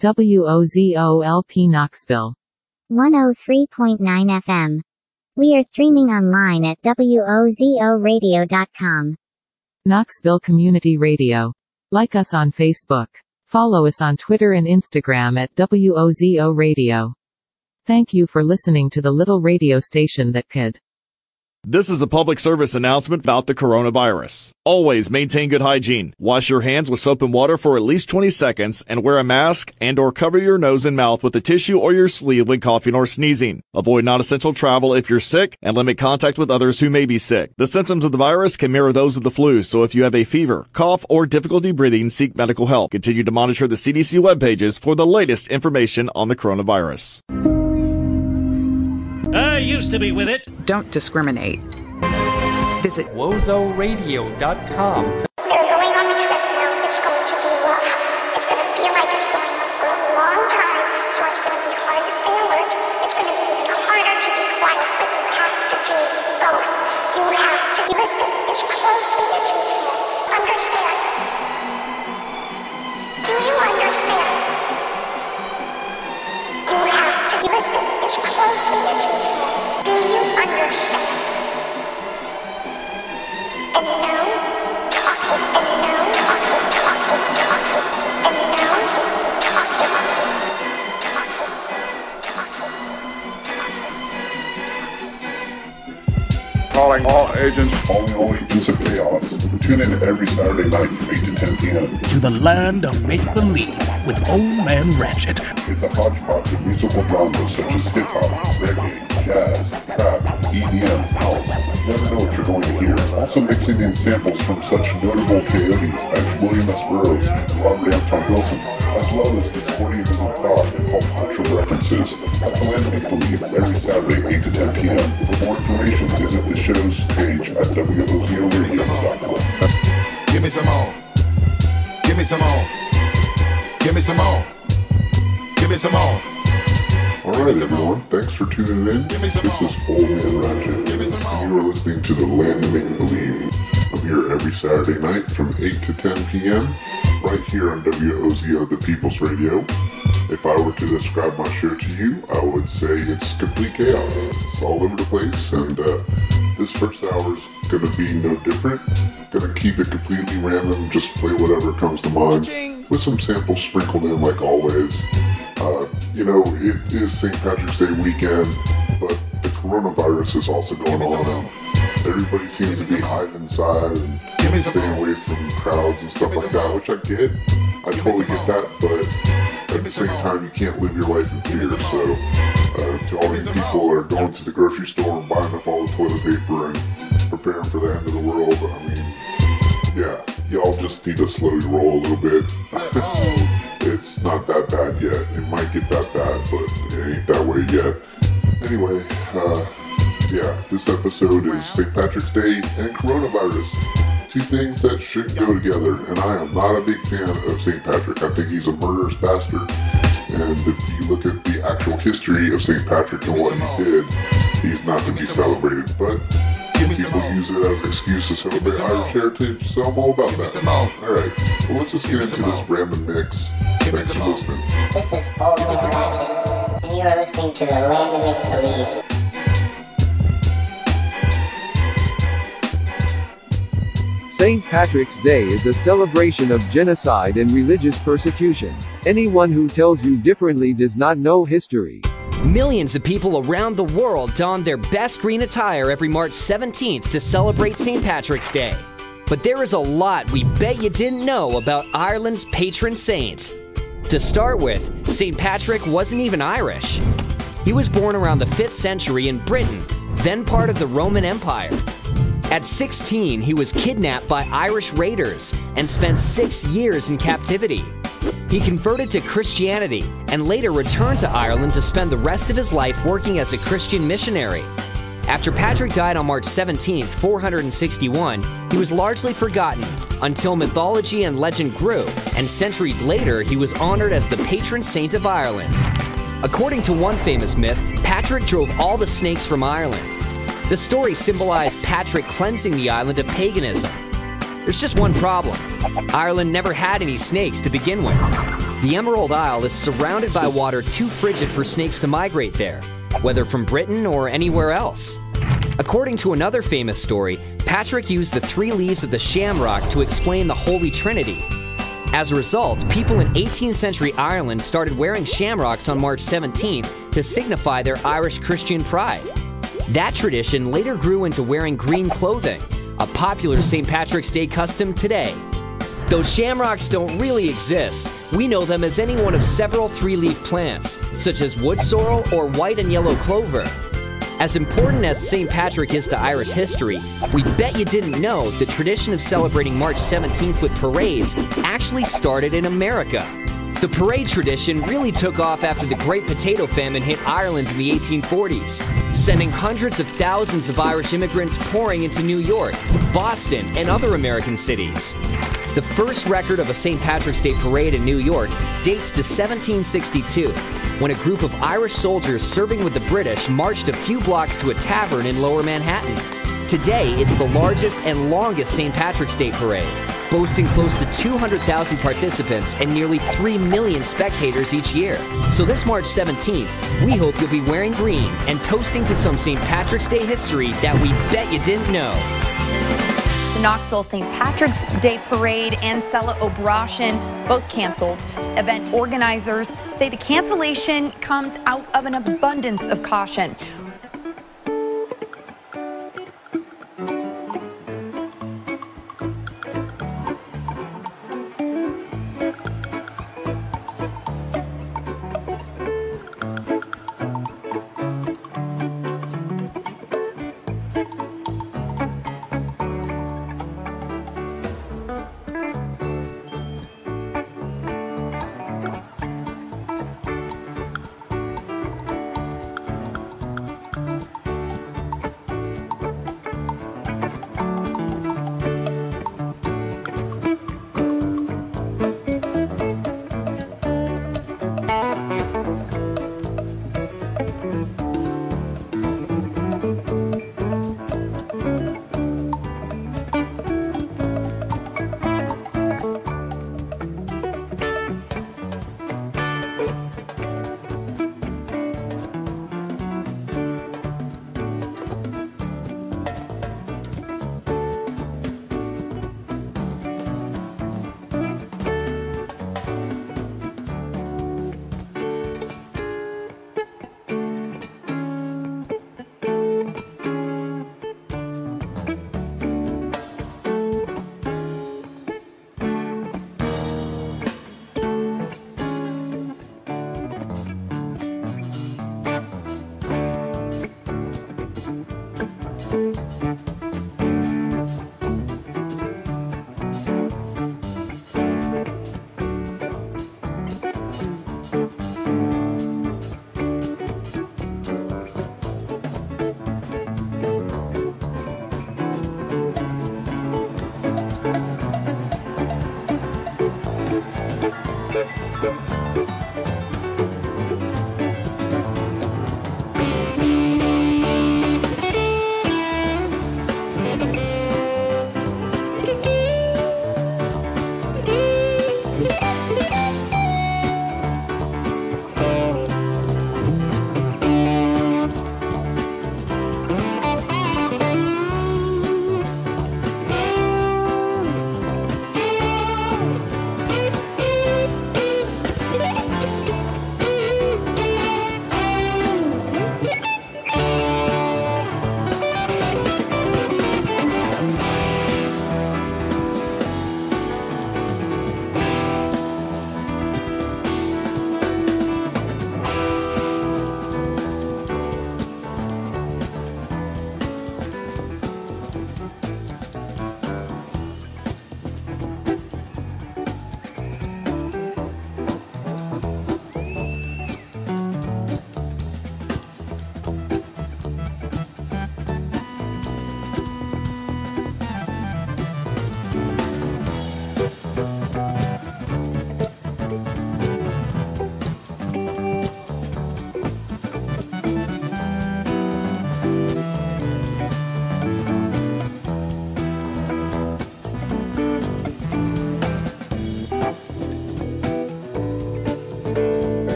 WOZOLP Knoxville. 103.9 FM. We are streaming online at wozoradio.com. Knoxville Community Radio. Like us on Facebook. Follow us on Twitter and Instagram at WOZORadio. Thank you for listening to the little radio station that could. This is a public service announcement about the coronavirus. Always maintain good hygiene. Wash your hands with soap and water for at least 20 seconds and wear a mask and or cover your nose and mouth with a tissue or your sleeve when coughing or sneezing. Avoid non-essential travel if you're sick and limit contact with others who may be sick. The symptoms of the virus can mirror those of the flu, so if you have a fever, cough, or difficulty breathing, seek medical help. Continue to monitor the CDC web pages for the latest information on the coronavirus. I used to be with it. Don't discriminate. Visit wozoradio.com. They're going on a trip now. It's going to be rough. It's going to feel like it's going on for a long time, so it's going to be hard to stay alert. It's going to be even harder to be quiet, but you have to do both. You have to listen as closely as you can. Understand. Do you understand? You have to listen as closely as you can. Calling all agents, calling all agents of chaos. Tune in every Saturday night from 8 to 10 p.m. to the Land of Make Believe with Old Man Ratchet. It's a hodgepodge of musical genres such as hip-hop, reggae, jazz, trap, EDM, house. You never know what you're going to hear. Also mixing in samples from such notable coyotes as William S. Burroughs and Robert Anton Wilson, as well as discordianism and thought and pop culture references. That's the Land of Make Believe every Saturday 8 to 10 p.m. For more information, visit the show's page at WOZORadio.com. Give me some more. Give me some more. Give me some more. Give me some more. Alright everyone, thanks for tuning in. This is Old Man Ratchet, and you are listening to the Land of Make Believe. I'm here every Saturday night from 8 to 10 p.m. right here on WOZO, the People's Radio. If I were to describe my show to you, I would say it's complete chaos. It's all over the place, and this first hour is going to be no different. Going to keep it completely random, just play whatever comes to mind, with some samples sprinkled in like always. You know, it is St. Patrick's Day weekend, but the coronavirus is also going on. Everybody seems to be hiding inside and staying away from crowds and stuff like that, which I get. I totally get that, but at the same time, you can't live your life in fear. So to all you people that are going to the grocery store and buying up all the toilet paper and preparing for the end of the world, I mean, yeah, y'all just need to slow your roll a little bit. It's not that bad yet. It might get that bad, but it ain't that way yet. Anyway, yeah, this episode is St. Patrick's Day and coronavirus. Two things that should go together, and I am not a big fan of St. Patrick. I think he's a murderous bastard. And if you look at the actual history of St. Patrick and what he did, he's not to be celebrated. But people use it as an excuse to celebrate Irish heritage, so I'm all about that. Alright, well let's just get into this random mix. Thanks for listening. This is Pogue Mahone, and you are listening to the Land of Make Believe. St. Patrick's Day is a celebration of genocide and religious persecution. Anyone who tells you differently does not know history. Millions of people around the world don their best green attire every March 17th to celebrate St. Patrick's Day. But there is a lot we bet you didn't know about Ireland's patron saint. To start with, St. Patrick wasn't even Irish. He was born around the 5th century in Britain, then part of the Roman Empire. At 16, he was kidnapped by Irish raiders and spent 6 years in captivity. He converted to Christianity and later returned to Ireland to spend the rest of his life working as a Christian missionary. After Patrick died on March 17, 461, he was largely forgotten until mythology and legend grew, and centuries later he was honored as the patron saint of Ireland. According to one famous myth, Patrick drove all the snakes from Ireland. The story symbolized Patrick cleansing the island of paganism. There's just one problem. Ireland never had any snakes to begin with. The Emerald Isle is surrounded by water too frigid for snakes to migrate there, whether from Britain or anywhere else. According to another famous story, Patrick used the three leaves of the shamrock to explain the Holy Trinity. As a result, people in 18th century Ireland started wearing shamrocks on March 17th to signify their Irish Christian pride. That tradition later grew into wearing green clothing, a popular St. Patrick's Day custom today. Though shamrocks don't really exist, we know them as any one of several three-leaf plants, such as wood sorrel or white and yellow clover. As important as St. Patrick is to Irish history, we bet you didn't know the tradition of celebrating March 17th with parades actually started in America. The parade tradition really took off after the Great Potato Famine hit Ireland in the 1840s, sending hundreds of thousands of Irish immigrants pouring into New York, Boston, and other American cities. The first record of a St. Patrick's Day parade in New York dates to 1762, when a group of Irish soldiers serving with the British marched a few blocks to a tavern in Lower Manhattan. Today, it's the largest and longest St. Patrick's Day parade, boasting close to 200,000 participants and nearly 3 million spectators each year. So this March 17th, we hope you'll be wearing green and toasting to some St. Patrick's Day history that we bet you didn't know. The Knoxville St. Patrick's Day Parade and Sella O'Brashen both canceled. Event organizers say the cancellation comes out of an abundance of caution.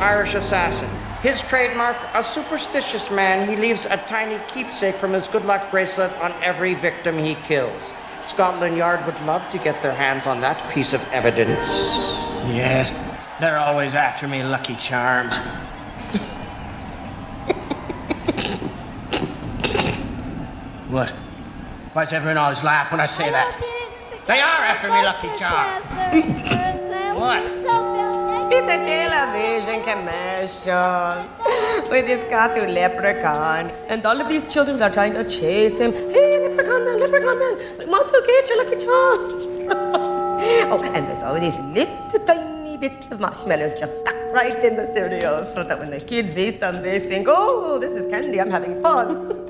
Irish assassin. His trademark, a superstitious man, he leaves a tiny keepsake from his good luck bracelet on every victim he kills. Scotland Yard would love to get their hands on that piece of evidence. Yeah, they're always after me lucky charms. What? Why does everyone always laugh when I say that? They are after me lucky charms. What? It's a television commercial with this cat who leprechaun, and all of these children are trying to chase him. Hey, leprechaun man, want to get your lucky charms? Oh, and there's all these little tiny bits of marshmallows just stuck right in the cereal, so that when the kids eat them, they think, oh, this is candy, I'm having fun.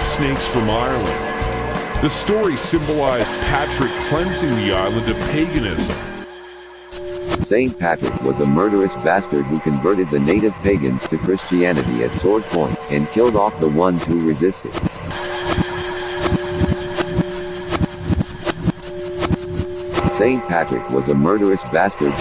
Snakes from Ireland. The story symbolized Patrick cleansing the island of paganism. St. Patrick was a murderous bastard who converted the native pagans to Christianity at sword point and killed off the ones who resisted. St. Patrick was a murderous bastard.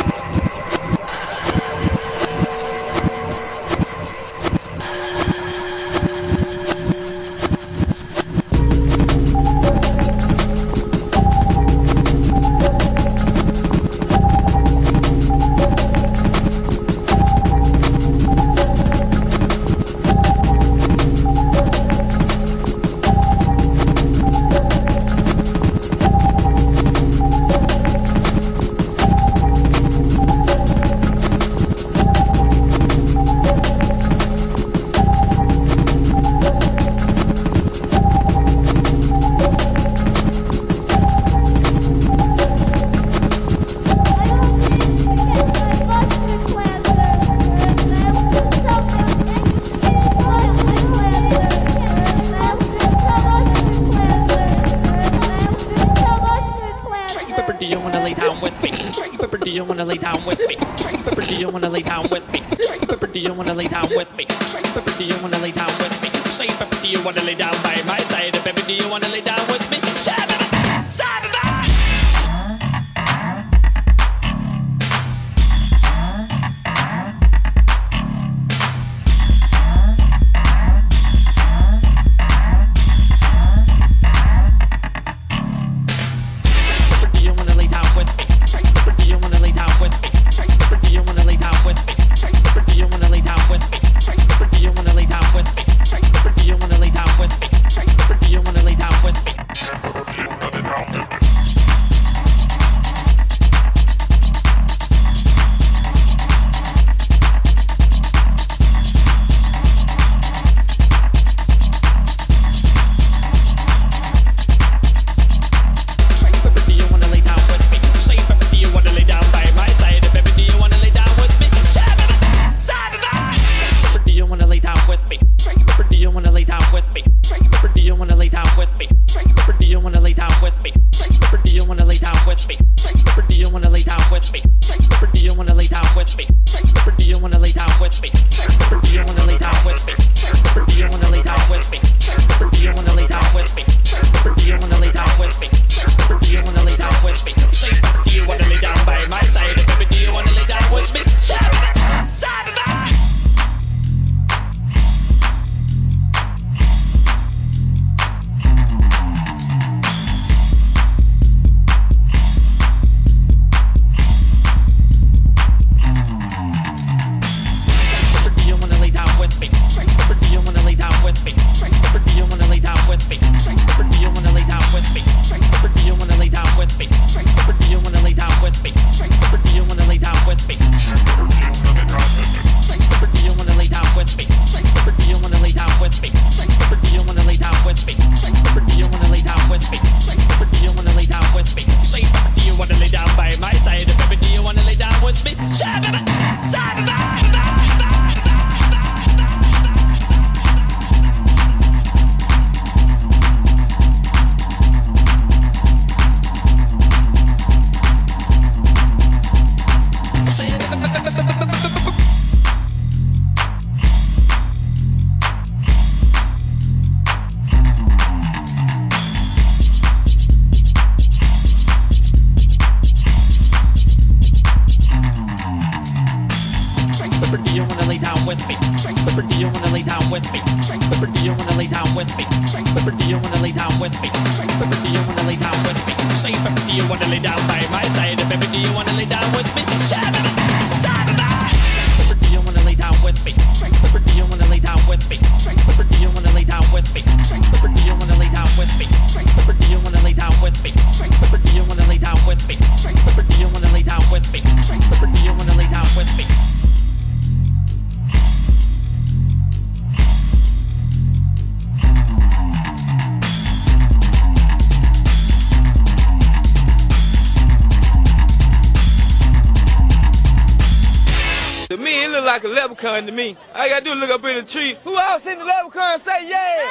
To me. I gotta do look up in the tree. Who else in the leprechaun say yeah?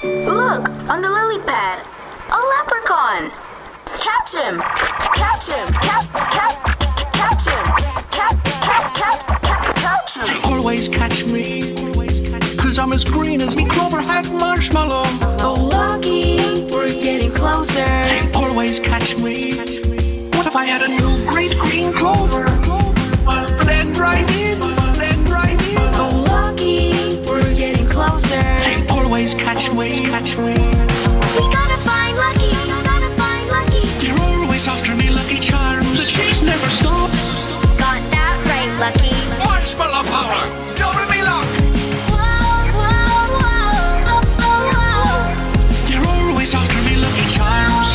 Yeah! Look, on the lily pad. A leprechaun. Catch him. Catch him. Catch him. Catch him. They always catch me. Cause I'm as green as me clover hat marshmallow. Oh, lucky. We're getting closer. They always catch me. What if I had a new great green clover? Blend right in. Oh, lucky, we're getting closer. They always catch me, We gotta find Lucky, They're always after me, Lucky Charms. The chase never stops. Got that right, Lucky. Marshmallow power, double me luck. Whoa. They're always after me, Lucky Charms.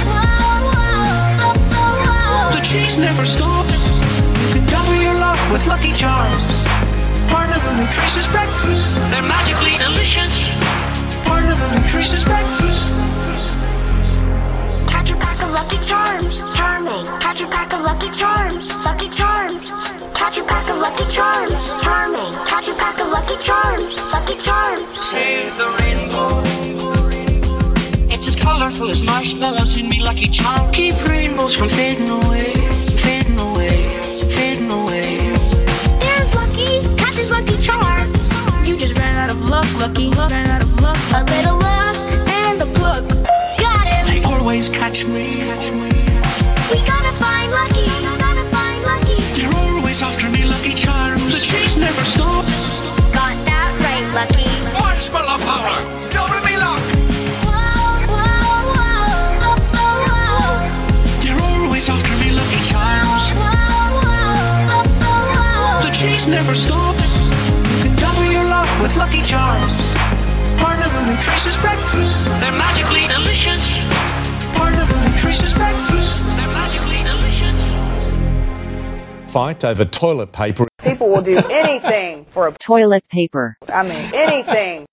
The chase never stops. With Lucky Charms, part of a nutritious breakfast. They're magically delicious. Part of a nutritious breakfast. Catch a pack of Lucky Charms, charming. Catch a pack of Lucky Charms, Catch a pack of Lucky Charms, charming. Catch a pack of Lucky Charms, Save the rainbow. It's as colorful as marshmallows in me Lucky Charms. Keep rainbows from fading away. Lucky, ran out of luck. A little luck and a pluck. Got him. They always catch me. We gotta find Lucky. They're always after me, Lucky Charms. The chase never stops. Got that right, Lucky. Marshmallow power, double me luck. Whoa. They're always after me, Lucky Charms. The chase never stops. With Lucky Charms, part of a nutritious breakfast. They're magically delicious. Part of a nutritious breakfast. They're magically delicious. Fight over toilet paper. People will do anything for a toilet paper. I mean, anything.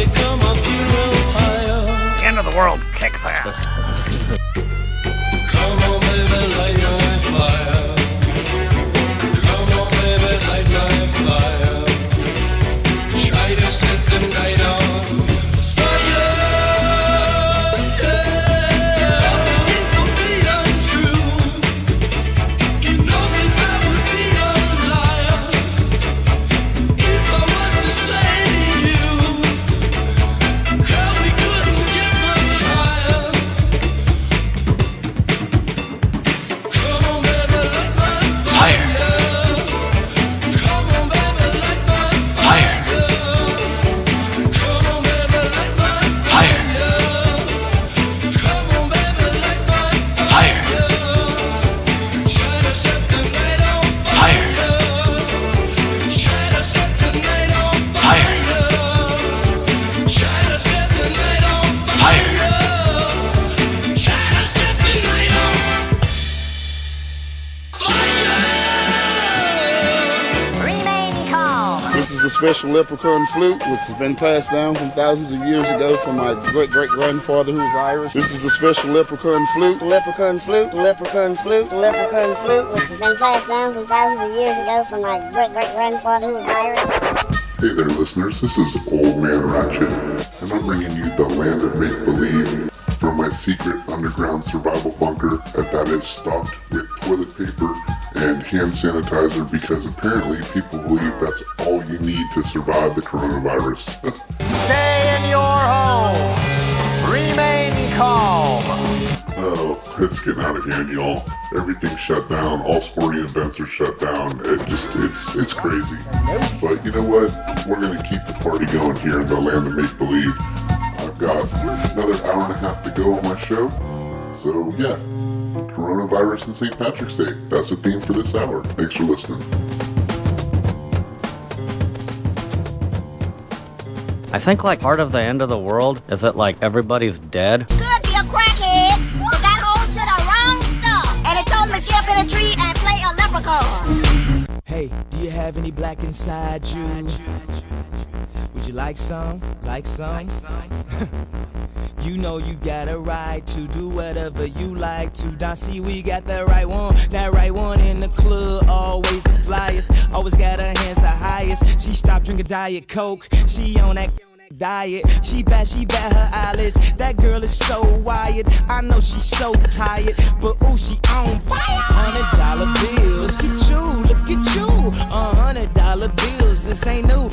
Become a few the world kick that. Come on, baby, light my fire. Come on, baby, light my fire. Try to set the night on fire. Yeah. It would be untrue. You know that I would be a liar if I was to say to you, girl, we couldn't get much higher. Come on, baby, light my fire. Come on, baby, light my fire. Come on, baby, light my fire. Come on, baby, light my fire. Try to set the night on fire. Try to set the night on fire. Try to set the night on fire. Try to set the night on fire. Remain calm. This is a special leprechaun flute, which has been passed down from thousands of years ago from my great-great-grandfather, who was Irish. This is a special leprechaun flute. Leprechaun flute, leprechaun flute, leprechaun flute. This has been passed down from thousands of years ago from my great-great-grandfather, who was Irish. Hey there, listeners. This is Old Man Ratchet, and I'm bringing you The Land of Make Believe from my secret underground survival bunker that is stocked with toilet paper and hand sanitizer because apparently people believe that's all you need to survive the coronavirus. Stay in your home. Remain calm. Oh, it's getting out of hand, y'all. Everything's shut down. All sporting events are shut down. It's crazy. But you know what? We're gonna keep the party going here in the Land of Make Believe. I've got another hour and a half to go on my show. So yeah, coronavirus and St. Patrick's Day. That's the theme for this hour. Thanks for listening. I think like part of the end of the world is that like everybody's dead. Could be a crackhead who got hold to the wrong stuff and it told him to get up in a tree and play a leprechaun. Hey, do you have any black inside you? Would you like some? Like some? You know you got a right to do whatever you like to. Don C, we got that right one in the club. Always the flyest, always got her hands the highest. She stopped drinking Diet Coke, she on that diet. She bat her eyelids. That girl is so wired. I know she's so tired, but ooh, she on fire. $100 bills. Look at you. $100 bills. This ain't new.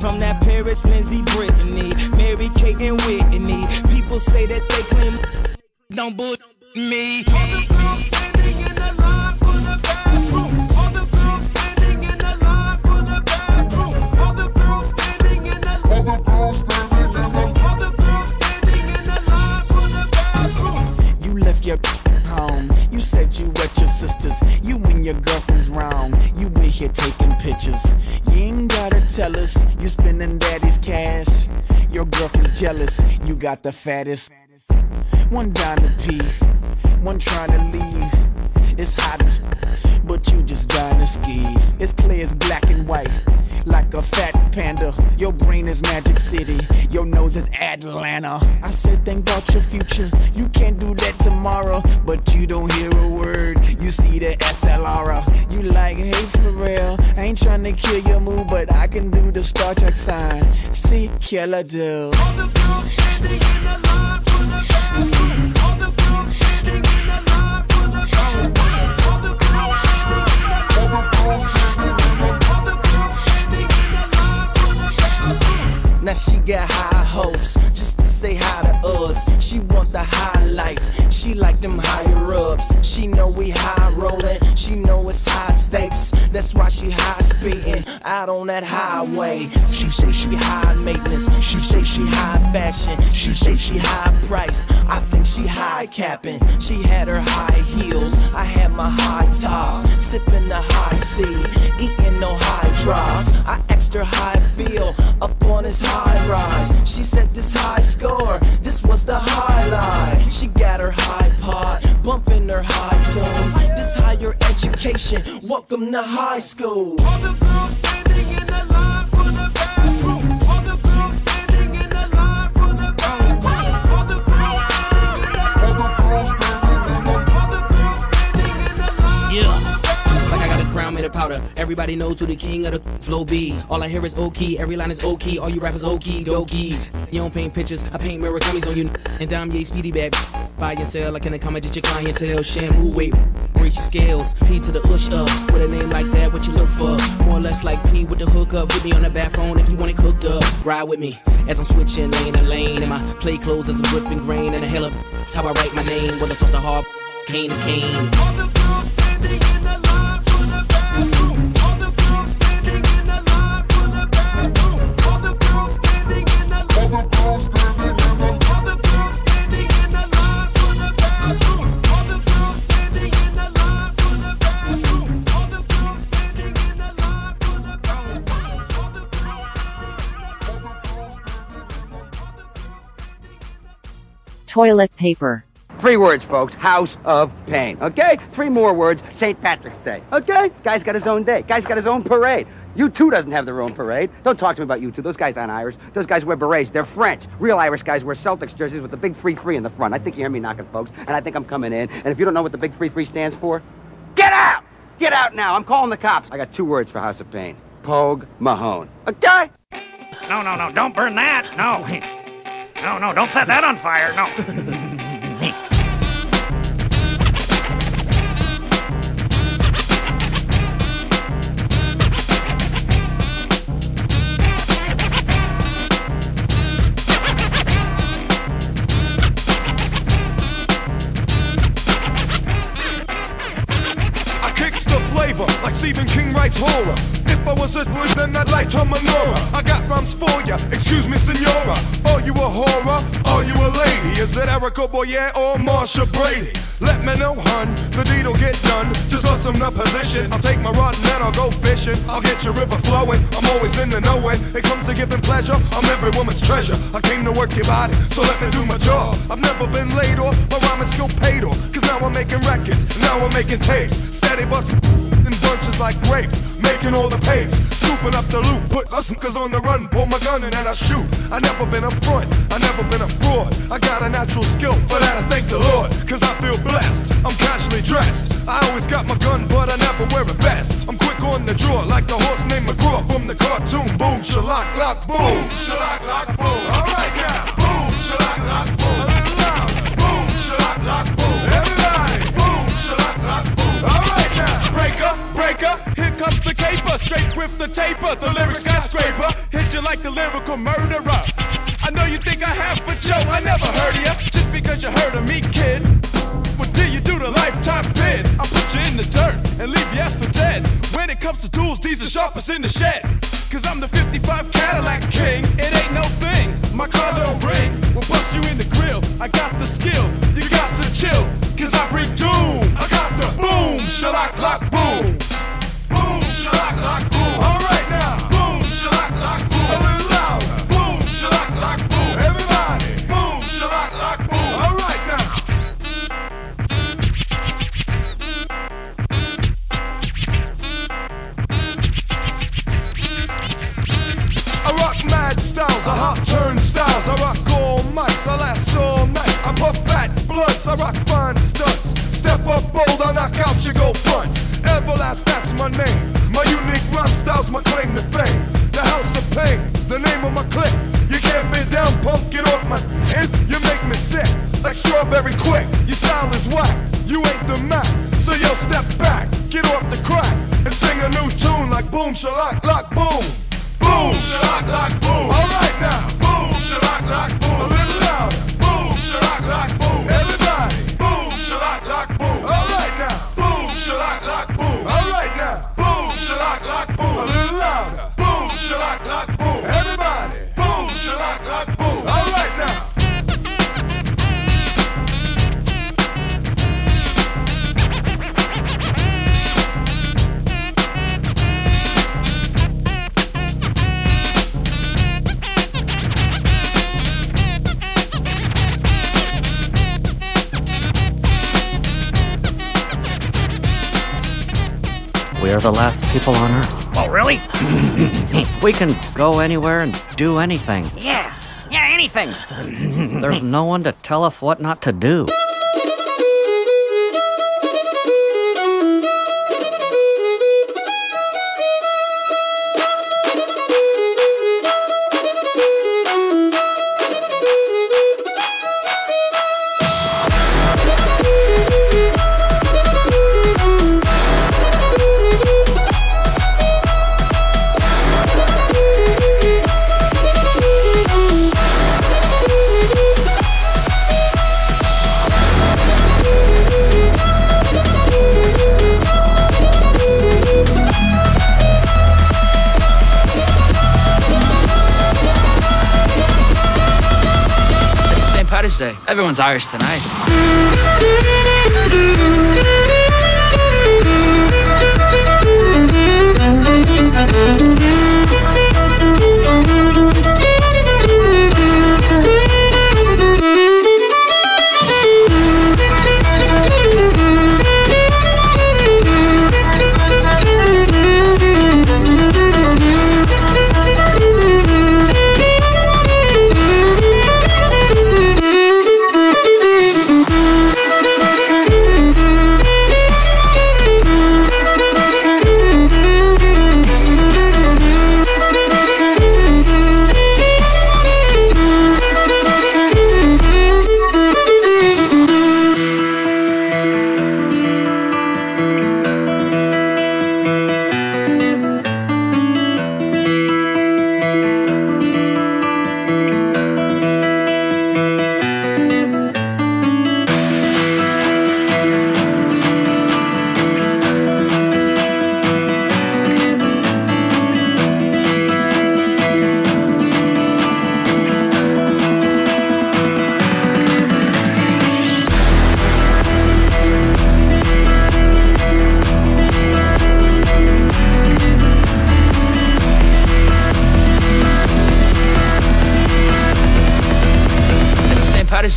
From that Paris, Lindsay, Brittany, Mary, Kate, and Whitney. People say that they claim don't bull me. All the girls standing in the line for the bathroom. All the girls standing in the line for the bathroom. All the girls standing in the line. All the girls standing in the line. All the girls standing in the line for the bathroom. You left your home. You said you at your sister's. You and your girlfriend's wrong. You in here taking pictures. You ain't gotta tell us. You spending daddy's cash. Your girlfriend's jealous. You got the fattest. One down to pee. One trying to leave. It's hot as but you just dying to ski. It's clear as black and white, like a fat panda. Your brain is Magic City, your nose is Atlanta. I said think about your future, you can't do that tomorrow. But you don't hear a word, you see the SLR. You like, hey Pharrell, I ain't trying to kill your mood, but I can do the Star Trek sign. See, killer do. All the girls standing in the line for the bathroom. All the girls standing in the line for the bathroom. All the girls now she got high hopes just to say hi to us. She want the high life. She like them higher ups. She know we high rolling. She know it's high stakes. That's why she high speeding out on that highway. She say she high maintenance. She say she high fashion. She say she high priced. I think she high capping. She had her high heels. I had my high tops. Sipping the high C, eating no high drops. I asked her how I feel up on this high rise. She said this high score, this was the highlight. She got her high pod, bumping her high tunes. This higher education, welcome to high school. All the girls standing in the line for the bathroom. All the girls standing in the line for the bathroom. All the Everybody knows who the king of the flow be. All I hear is okay, every line is okay. All you rappers okay, dokey. You don't paint pictures, I paint Murakumis on you. And Dom Ye Speedy Bag. Buy and sell, I can accommodate your clientele. Shampoo, wait, reach your scales. P to the ush up. With a name like that, what you look for? More or less like P with the hookup. Put me on the back phone if you want it cooked up. Ride with me as I'm switching lane to lane. In my play clothes as I'm whipping grain. And a hell of it's how I write my name. When it's off the hard, cane is cane. All the girls standing in the line for the bathroom. All the girls standing in the line for the bathroom. All the girls standing in the line. All the girls standing in the line. All the girls standing in the line for the bathroom. All the girls standing in the line for the bathroom. All the girls standing in the line for the bathroom. All the girls standing in the line. Toilet paper. 3 words, folks. House of Pain. Okay? 3 more words. St. Patrick's Day. Okay? Guy's got his own day. Guy's got his own parade. U2 doesn't have their own parade. Don't talk to me about U2. Those guys aren't Irish. Those guys wear berets. They're French. Real Irish guys wear Celtics jerseys with the big 3-3 in the front. I think you hear me knocking, folks. And I think I'm coming in. And if you don't know what the big 3-3 stands for, get out! Get out now. I'm calling the cops. I got 2 words for House of Pain. Pogue Mahone. Okay? No. Don't burn that. No. No. Don't set that on fire. No. Like Stephen King writes horror. If I was a bush, then I'd light a menorah. I got rhymes for ya, excuse me, senora. Are you a horror? Are you a lady? Is it Erica Boyer or Marsha Brady? Let me know, hun, the deed'll get done. Just us in the position. I'll take my rod and then I'll go fishing. I'll get your river flowing. I'm always in the knowing. It comes to giving pleasure. I'm every woman's treasure. I came to work your body, so let me do my job. I've never been laid off, my rhyming skill paid off. Cause now I'm making records, now I'm making tapes. Steady bustin' in bunches like grapes, making all the papes, scooping up the loot, put us niggas on the run, pull my gun and then I shoot. I never been a front, I never been a fraud. I got a natural skill, for that I thank the Lord. Cause I feel blessed, I'm casually dressed. I always got my gun, but I never wear a vest. I'm quick on the draw, like the horse named McGraw from the cartoon. Boom, shalock, lock, boom. Shalock, lock, boom. Alright now, boom, shalock, lock, boom. A little loud, boom, shalock, lock, boom. Everybody, boom, shalock, lock, boom. Alright now, breaker, here comes the caper. Straight with the taper, the lyric skyscraper. Hit you like the lyrical murderer. I know you think I have, but yo, I never heard of you. Just because you heard of me, kid, what do you do to lifetime bid? I put you in the dirt and leave you ass for dead. When it comes to tools, these are sharpest in the shed. Cause I'm the 55 Cadillac king. It ain't no thing, my car don't ring. We'll bust you in the grill, I got the skill. You got to chill, cause I bring doom. I got the boom, shalock, lock, boom. Boom, shalock, lock, boom. Alright now, boom, shalock, lock, boom. A little louder, boom, shalock, lock, boom. Everybody, boom, shalock, lock, boom. Alright now. Mad styles, I hop turnstiles, I rock all mics, I last all night, I puff fat blunts, I rock fine stunts, step up bold, I knock out your gold fronts, Everlast, that's my name, my unique rhyme style's my claim to fame, the House of Pain's the name of my clique, you can't bend down punk, get off my ass, you make me sick, like strawberry quick, your style is whack, you ain't the Mac, so yo step back, get off the crack, and sing a new tune like boom, shalock, lock, boom. Boom, shalock, lock, boom. All right now. Boom, shalock, lock, boom. A little louder. Boom, shalock, lock, boom. Everybody. Boom, shalock, lock, boom. All right now. Boom, shalock, lock, boom. All right now. Boom, shalock, lock, boom. A little louder. Boom, shalock, lock, boom. Everybody. Boom, shalock, lock, boom. All right now. We are the last people on Earth. Oh, really? We can go anywhere and do anything. Yeah, anything. There's no one to tell us what not to do. Irish Day. Everyone's Irish tonight.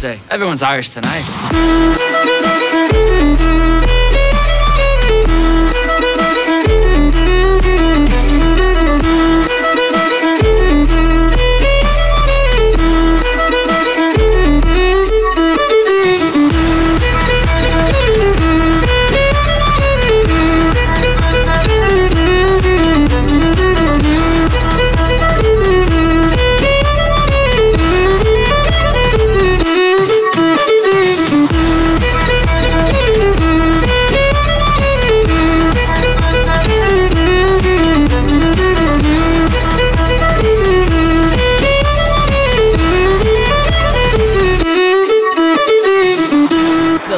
Day. Everyone's Irish tonight.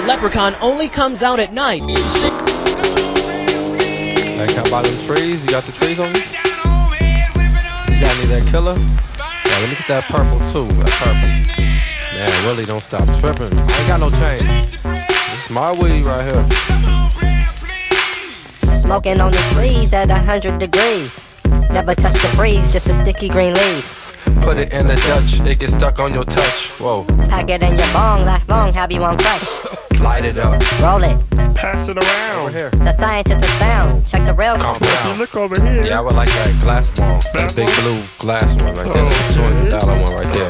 Leprechaun only comes out at night. That count by them trees. You got the trees on you? You got me that killer? Yeah, let me get that purple too. That purple. Man, really don't stop tripping. I ain't got no change. This is my weed right here. Smoking on the trees at 100 degrees. Never touch the breeze, just the sticky green leaves. Put it in the Dutch, it gets stuck on your touch. Whoa. Pack it in your bong, last long, have you on clutch. Light it up. Roll it. Pass it around. Over here. The scientists are found. Check the rail compound. If you look over here. Yeah, I would like that glass ball. That big blue glass one right there. That's a $200 one right there.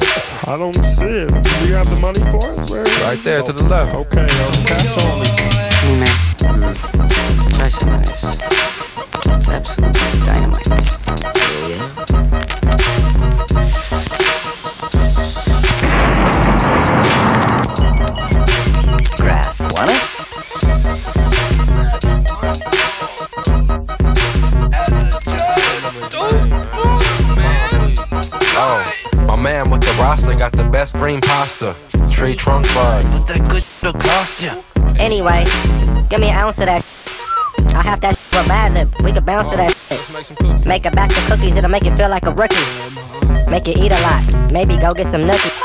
I don't see it. Do you have the money for it? Where is it? Right there to the left. Okay, cash only. Hey man, try some of this. It's absolute dynamite. Yeah. Grass, want it? Oh, my man with the roster got the best green pasta. Tree trunk buds. What that good shit'll cost ya? Anyway, give me an ounce of that. I have that for Mad Lib. We could bounce to that. Make a batch of cookies, it'll make you feel like a rookie. Make you eat a lot. Maybe go get some nookies.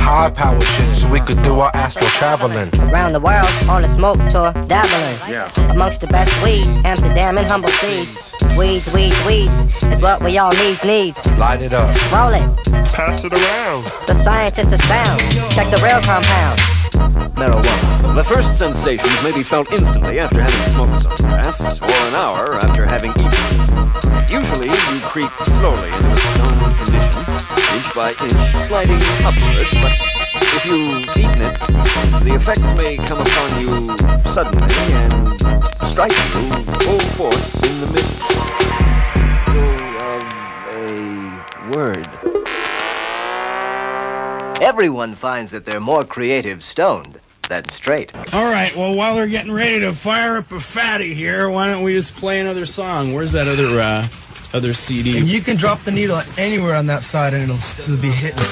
High power shit, so we could do our astral traveling. Around the world, on a smoke tour, dabbling. Yeah. Amongst the best weed, Amsterdam and Humboldt seeds. Weeds, weeds, weeds, is what we all needs. Light it up. Roll it. Pass it around. The scientists are found. Check the real compound. Marijuana. The first sensations may be felt instantly after having smoked some grass, or an hour after having eaten it. Usually, you creep slowly into a stoned condition, inch by inch, sliding upward, but if you've eaten it, the effects may come upon you suddenly and strike you full force in the middle of a word. Everyone finds that they're more creative stoned than straight. All right, well, while they're getting ready to fire up a fatty here, why don't we just play another song? Where's that other CD? And you can drop the needle anywhere on that side and it'll be hitting.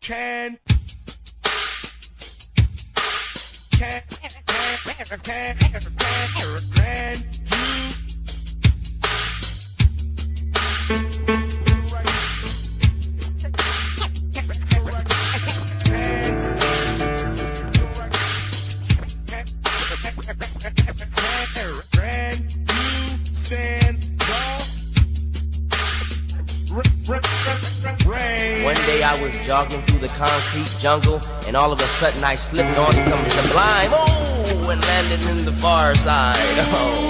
Can. Jungle, and all of a sudden I slipped on some Sublime, oh, and landed in the far side, oh.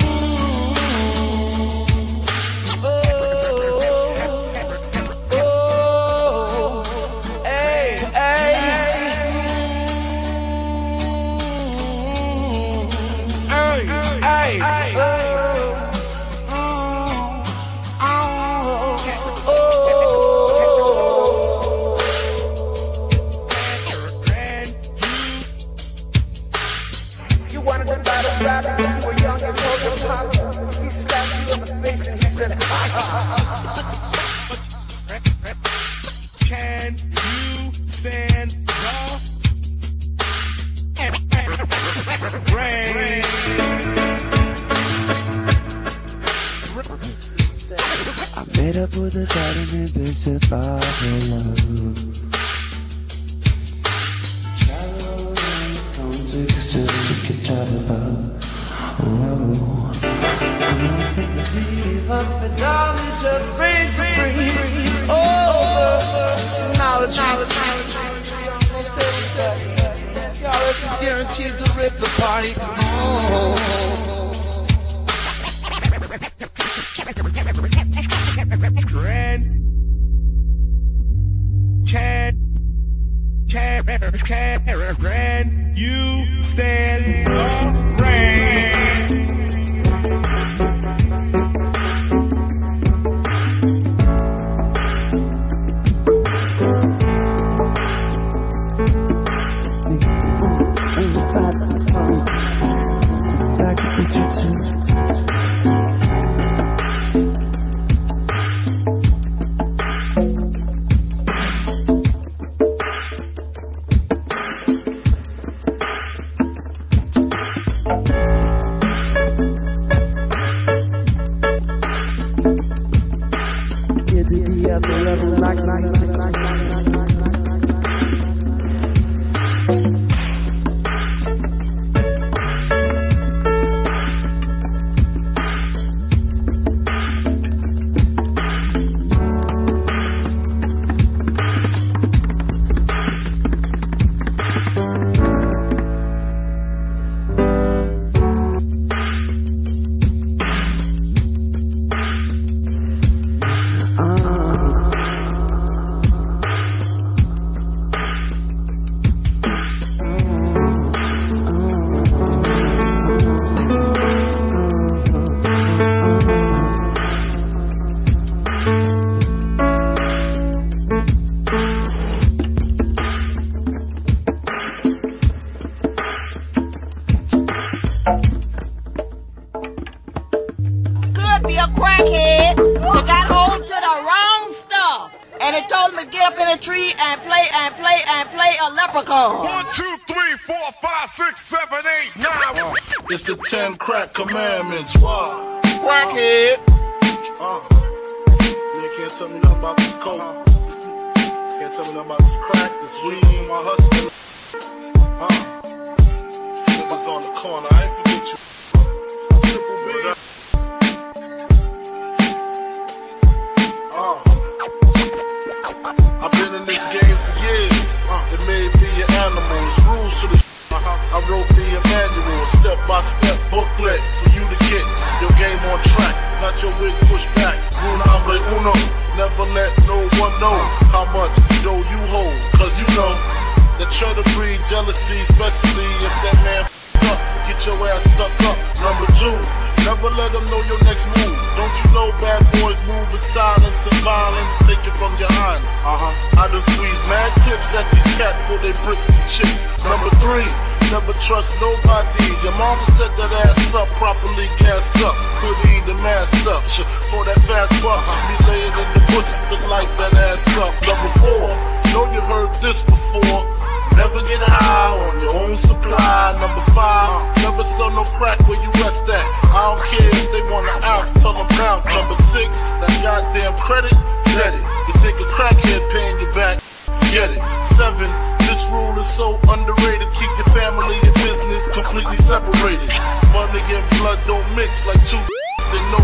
completely separated. Money and blood don't mix like two and no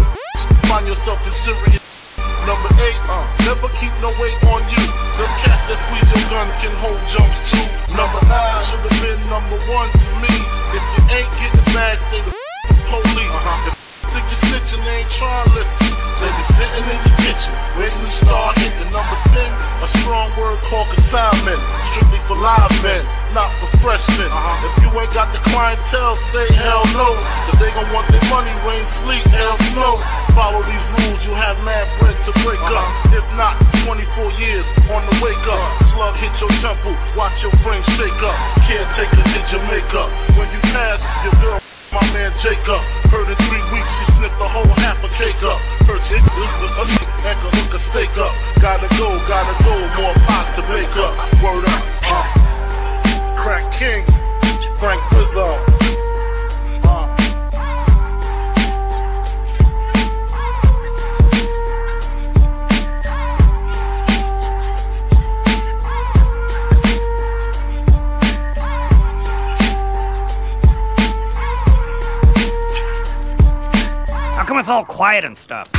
find yourself in serious. Number 8, never keep no weight on you. Them cats that squeeze your guns can hold jumps too. Number 9 should have been number 1 to me. If you ain't getting bags, they the police. If think you're snitching, they ain't trying to listen. They be sitting in your kitchen, waiting to start hitting. Number 10, a strong word called consignment. Strictly for live men, not for freshmen. If you ain't got the clientele, say hell no. Cause they gon' want their money, rain, sleet, hell, snow. Follow these rules, you have mad bread to break up. If not, 24 years on the wake up. Slug hit your temple, watch your friends shake up. Caretaker did your makeup. When you pass, your girl my man Jacob. Heard in 3 weeks, she sniffed the whole half a cake up. Her shit and could hook a steak up. Gotta go, more pots to bake up. Word up, Crack King, Frank Rizzo. How come it's all quiet and stuff?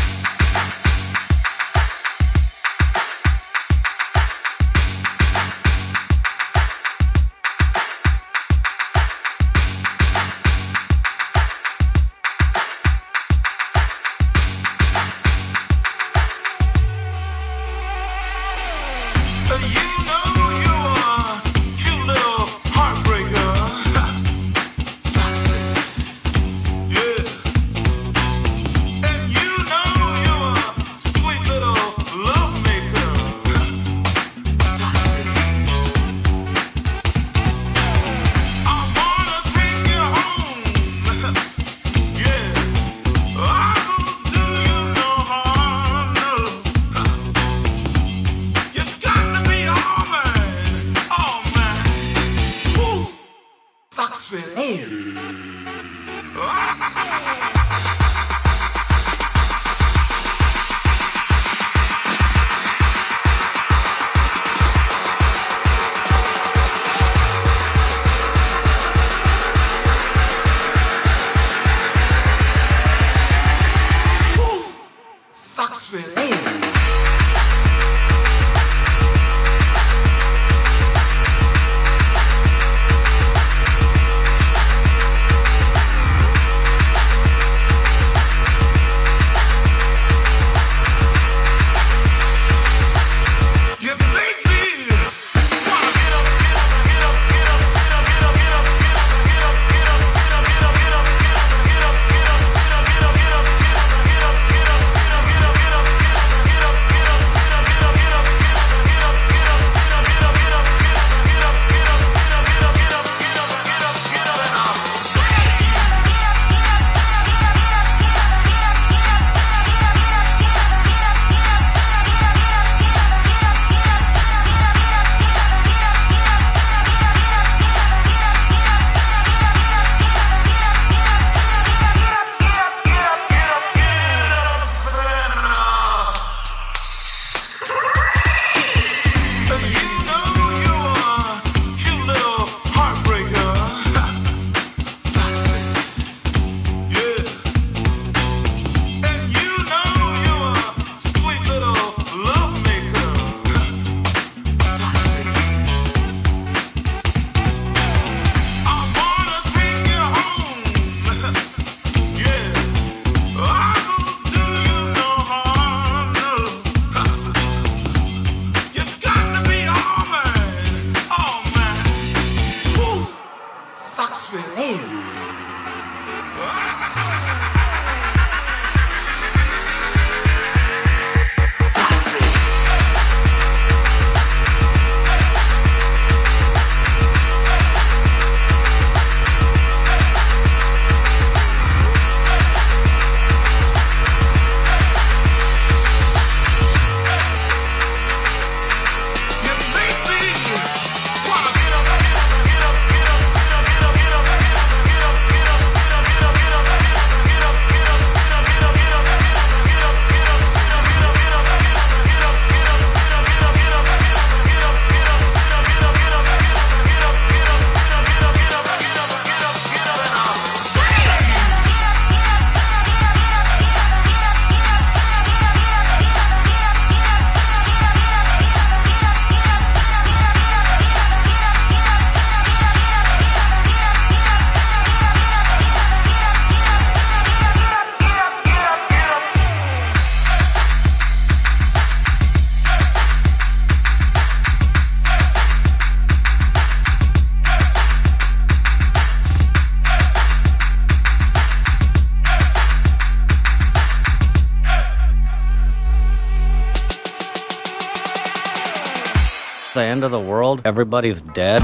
the end of the world? Everybody's dead?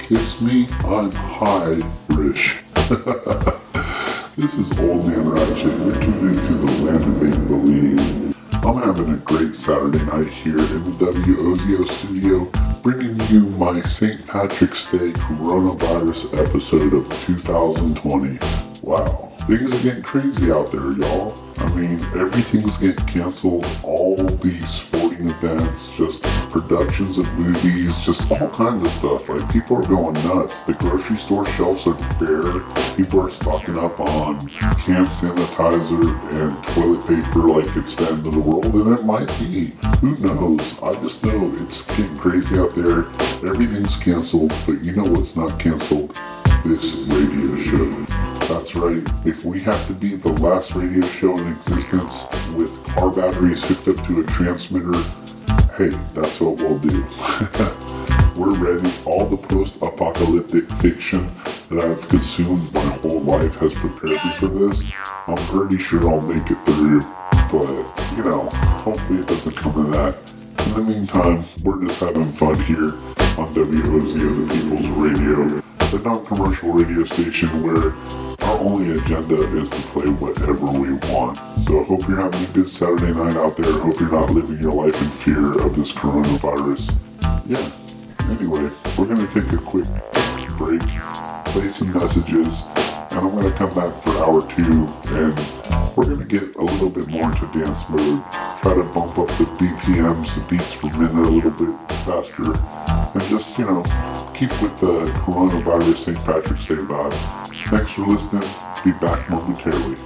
Kiss me, I'm high-ish. This is Old Man Ratchet. We're tuning to The Land of Make Believe. I'm having a great Saturday night here in the WOZO studio, bringing you my St. Patrick's Day coronavirus episode of 2020. Wow, things are getting crazy out there, y'all. I mean, everything's getting canceled. All these sporting events, just productions of movies, just all kinds of stuff. Like, people are going nuts. The grocery store shelves are bare. People are stocking up on hand sanitizer and toilet paper like it's the end of the world, and it might be. Who knows? I just know it's getting crazy out there. Everything's canceled, but you know what's not canceled? This radio show. That's right, if we have to be the last radio show in existence with car batteries hooked up to a transmitter, hey, that's what we'll do. We're ready. All the post-apocalyptic fiction that I've consumed my whole life has prepared me for this. I'm pretty sure I'll make it through, but, you know, hopefully it doesn't come to that. In the meantime, we're just having fun here on WOZO, the People's Radio, the non-commercial radio station where our only agenda is to play whatever we want. So I hope you're having a good Saturday night out there. I hope you're not living your life in fear of this coronavirus. Yeah. Anyway, we're going to take a quick break, play some messages, and I'm going to come back for hour two, and we're going to get a little bit more into dance mode, try to bump up the BPMs, the beats per minute a little bit faster, and just, you know, keep with the coronavirus St. Patrick's Day vibe. Thanks for listening. Be back momentarily.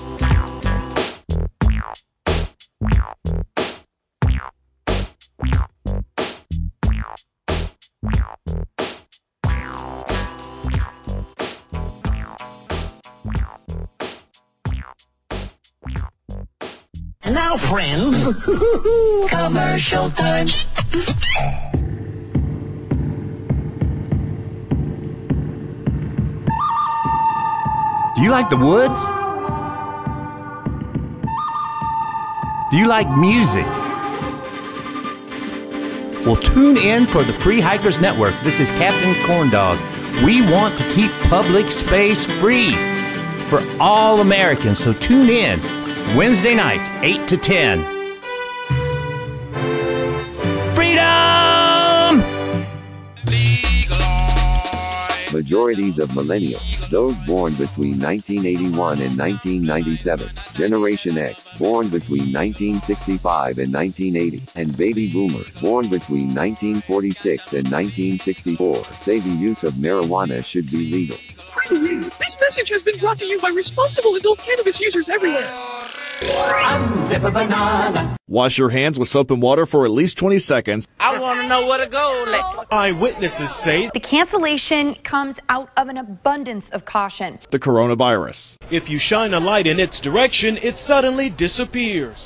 And now, friends, commercial time. Do you like the woods? Do you like music? Well, tune in for the Free Hikers Network. This is Captain Corndog. We want to keep public space free for all Americans, so tune in Wednesday nights, 8 to 10. Freedom! Majorities of millennials, those born between 1981 and 1997, Generation X, born between 1965 and 1980, and Baby Boomers, born between 1946 and 1964, say the use of marijuana should be legal. This message has been brought to you by responsible adult cannabis users everywhere. Unzip a banana. Wash your hands with soap and water for at least 20 seconds. I want to know where to go. Eyewitnesses say the cancellation comes out of an abundance of caution. The coronavirus. If you shine a light in its direction, it suddenly disappears.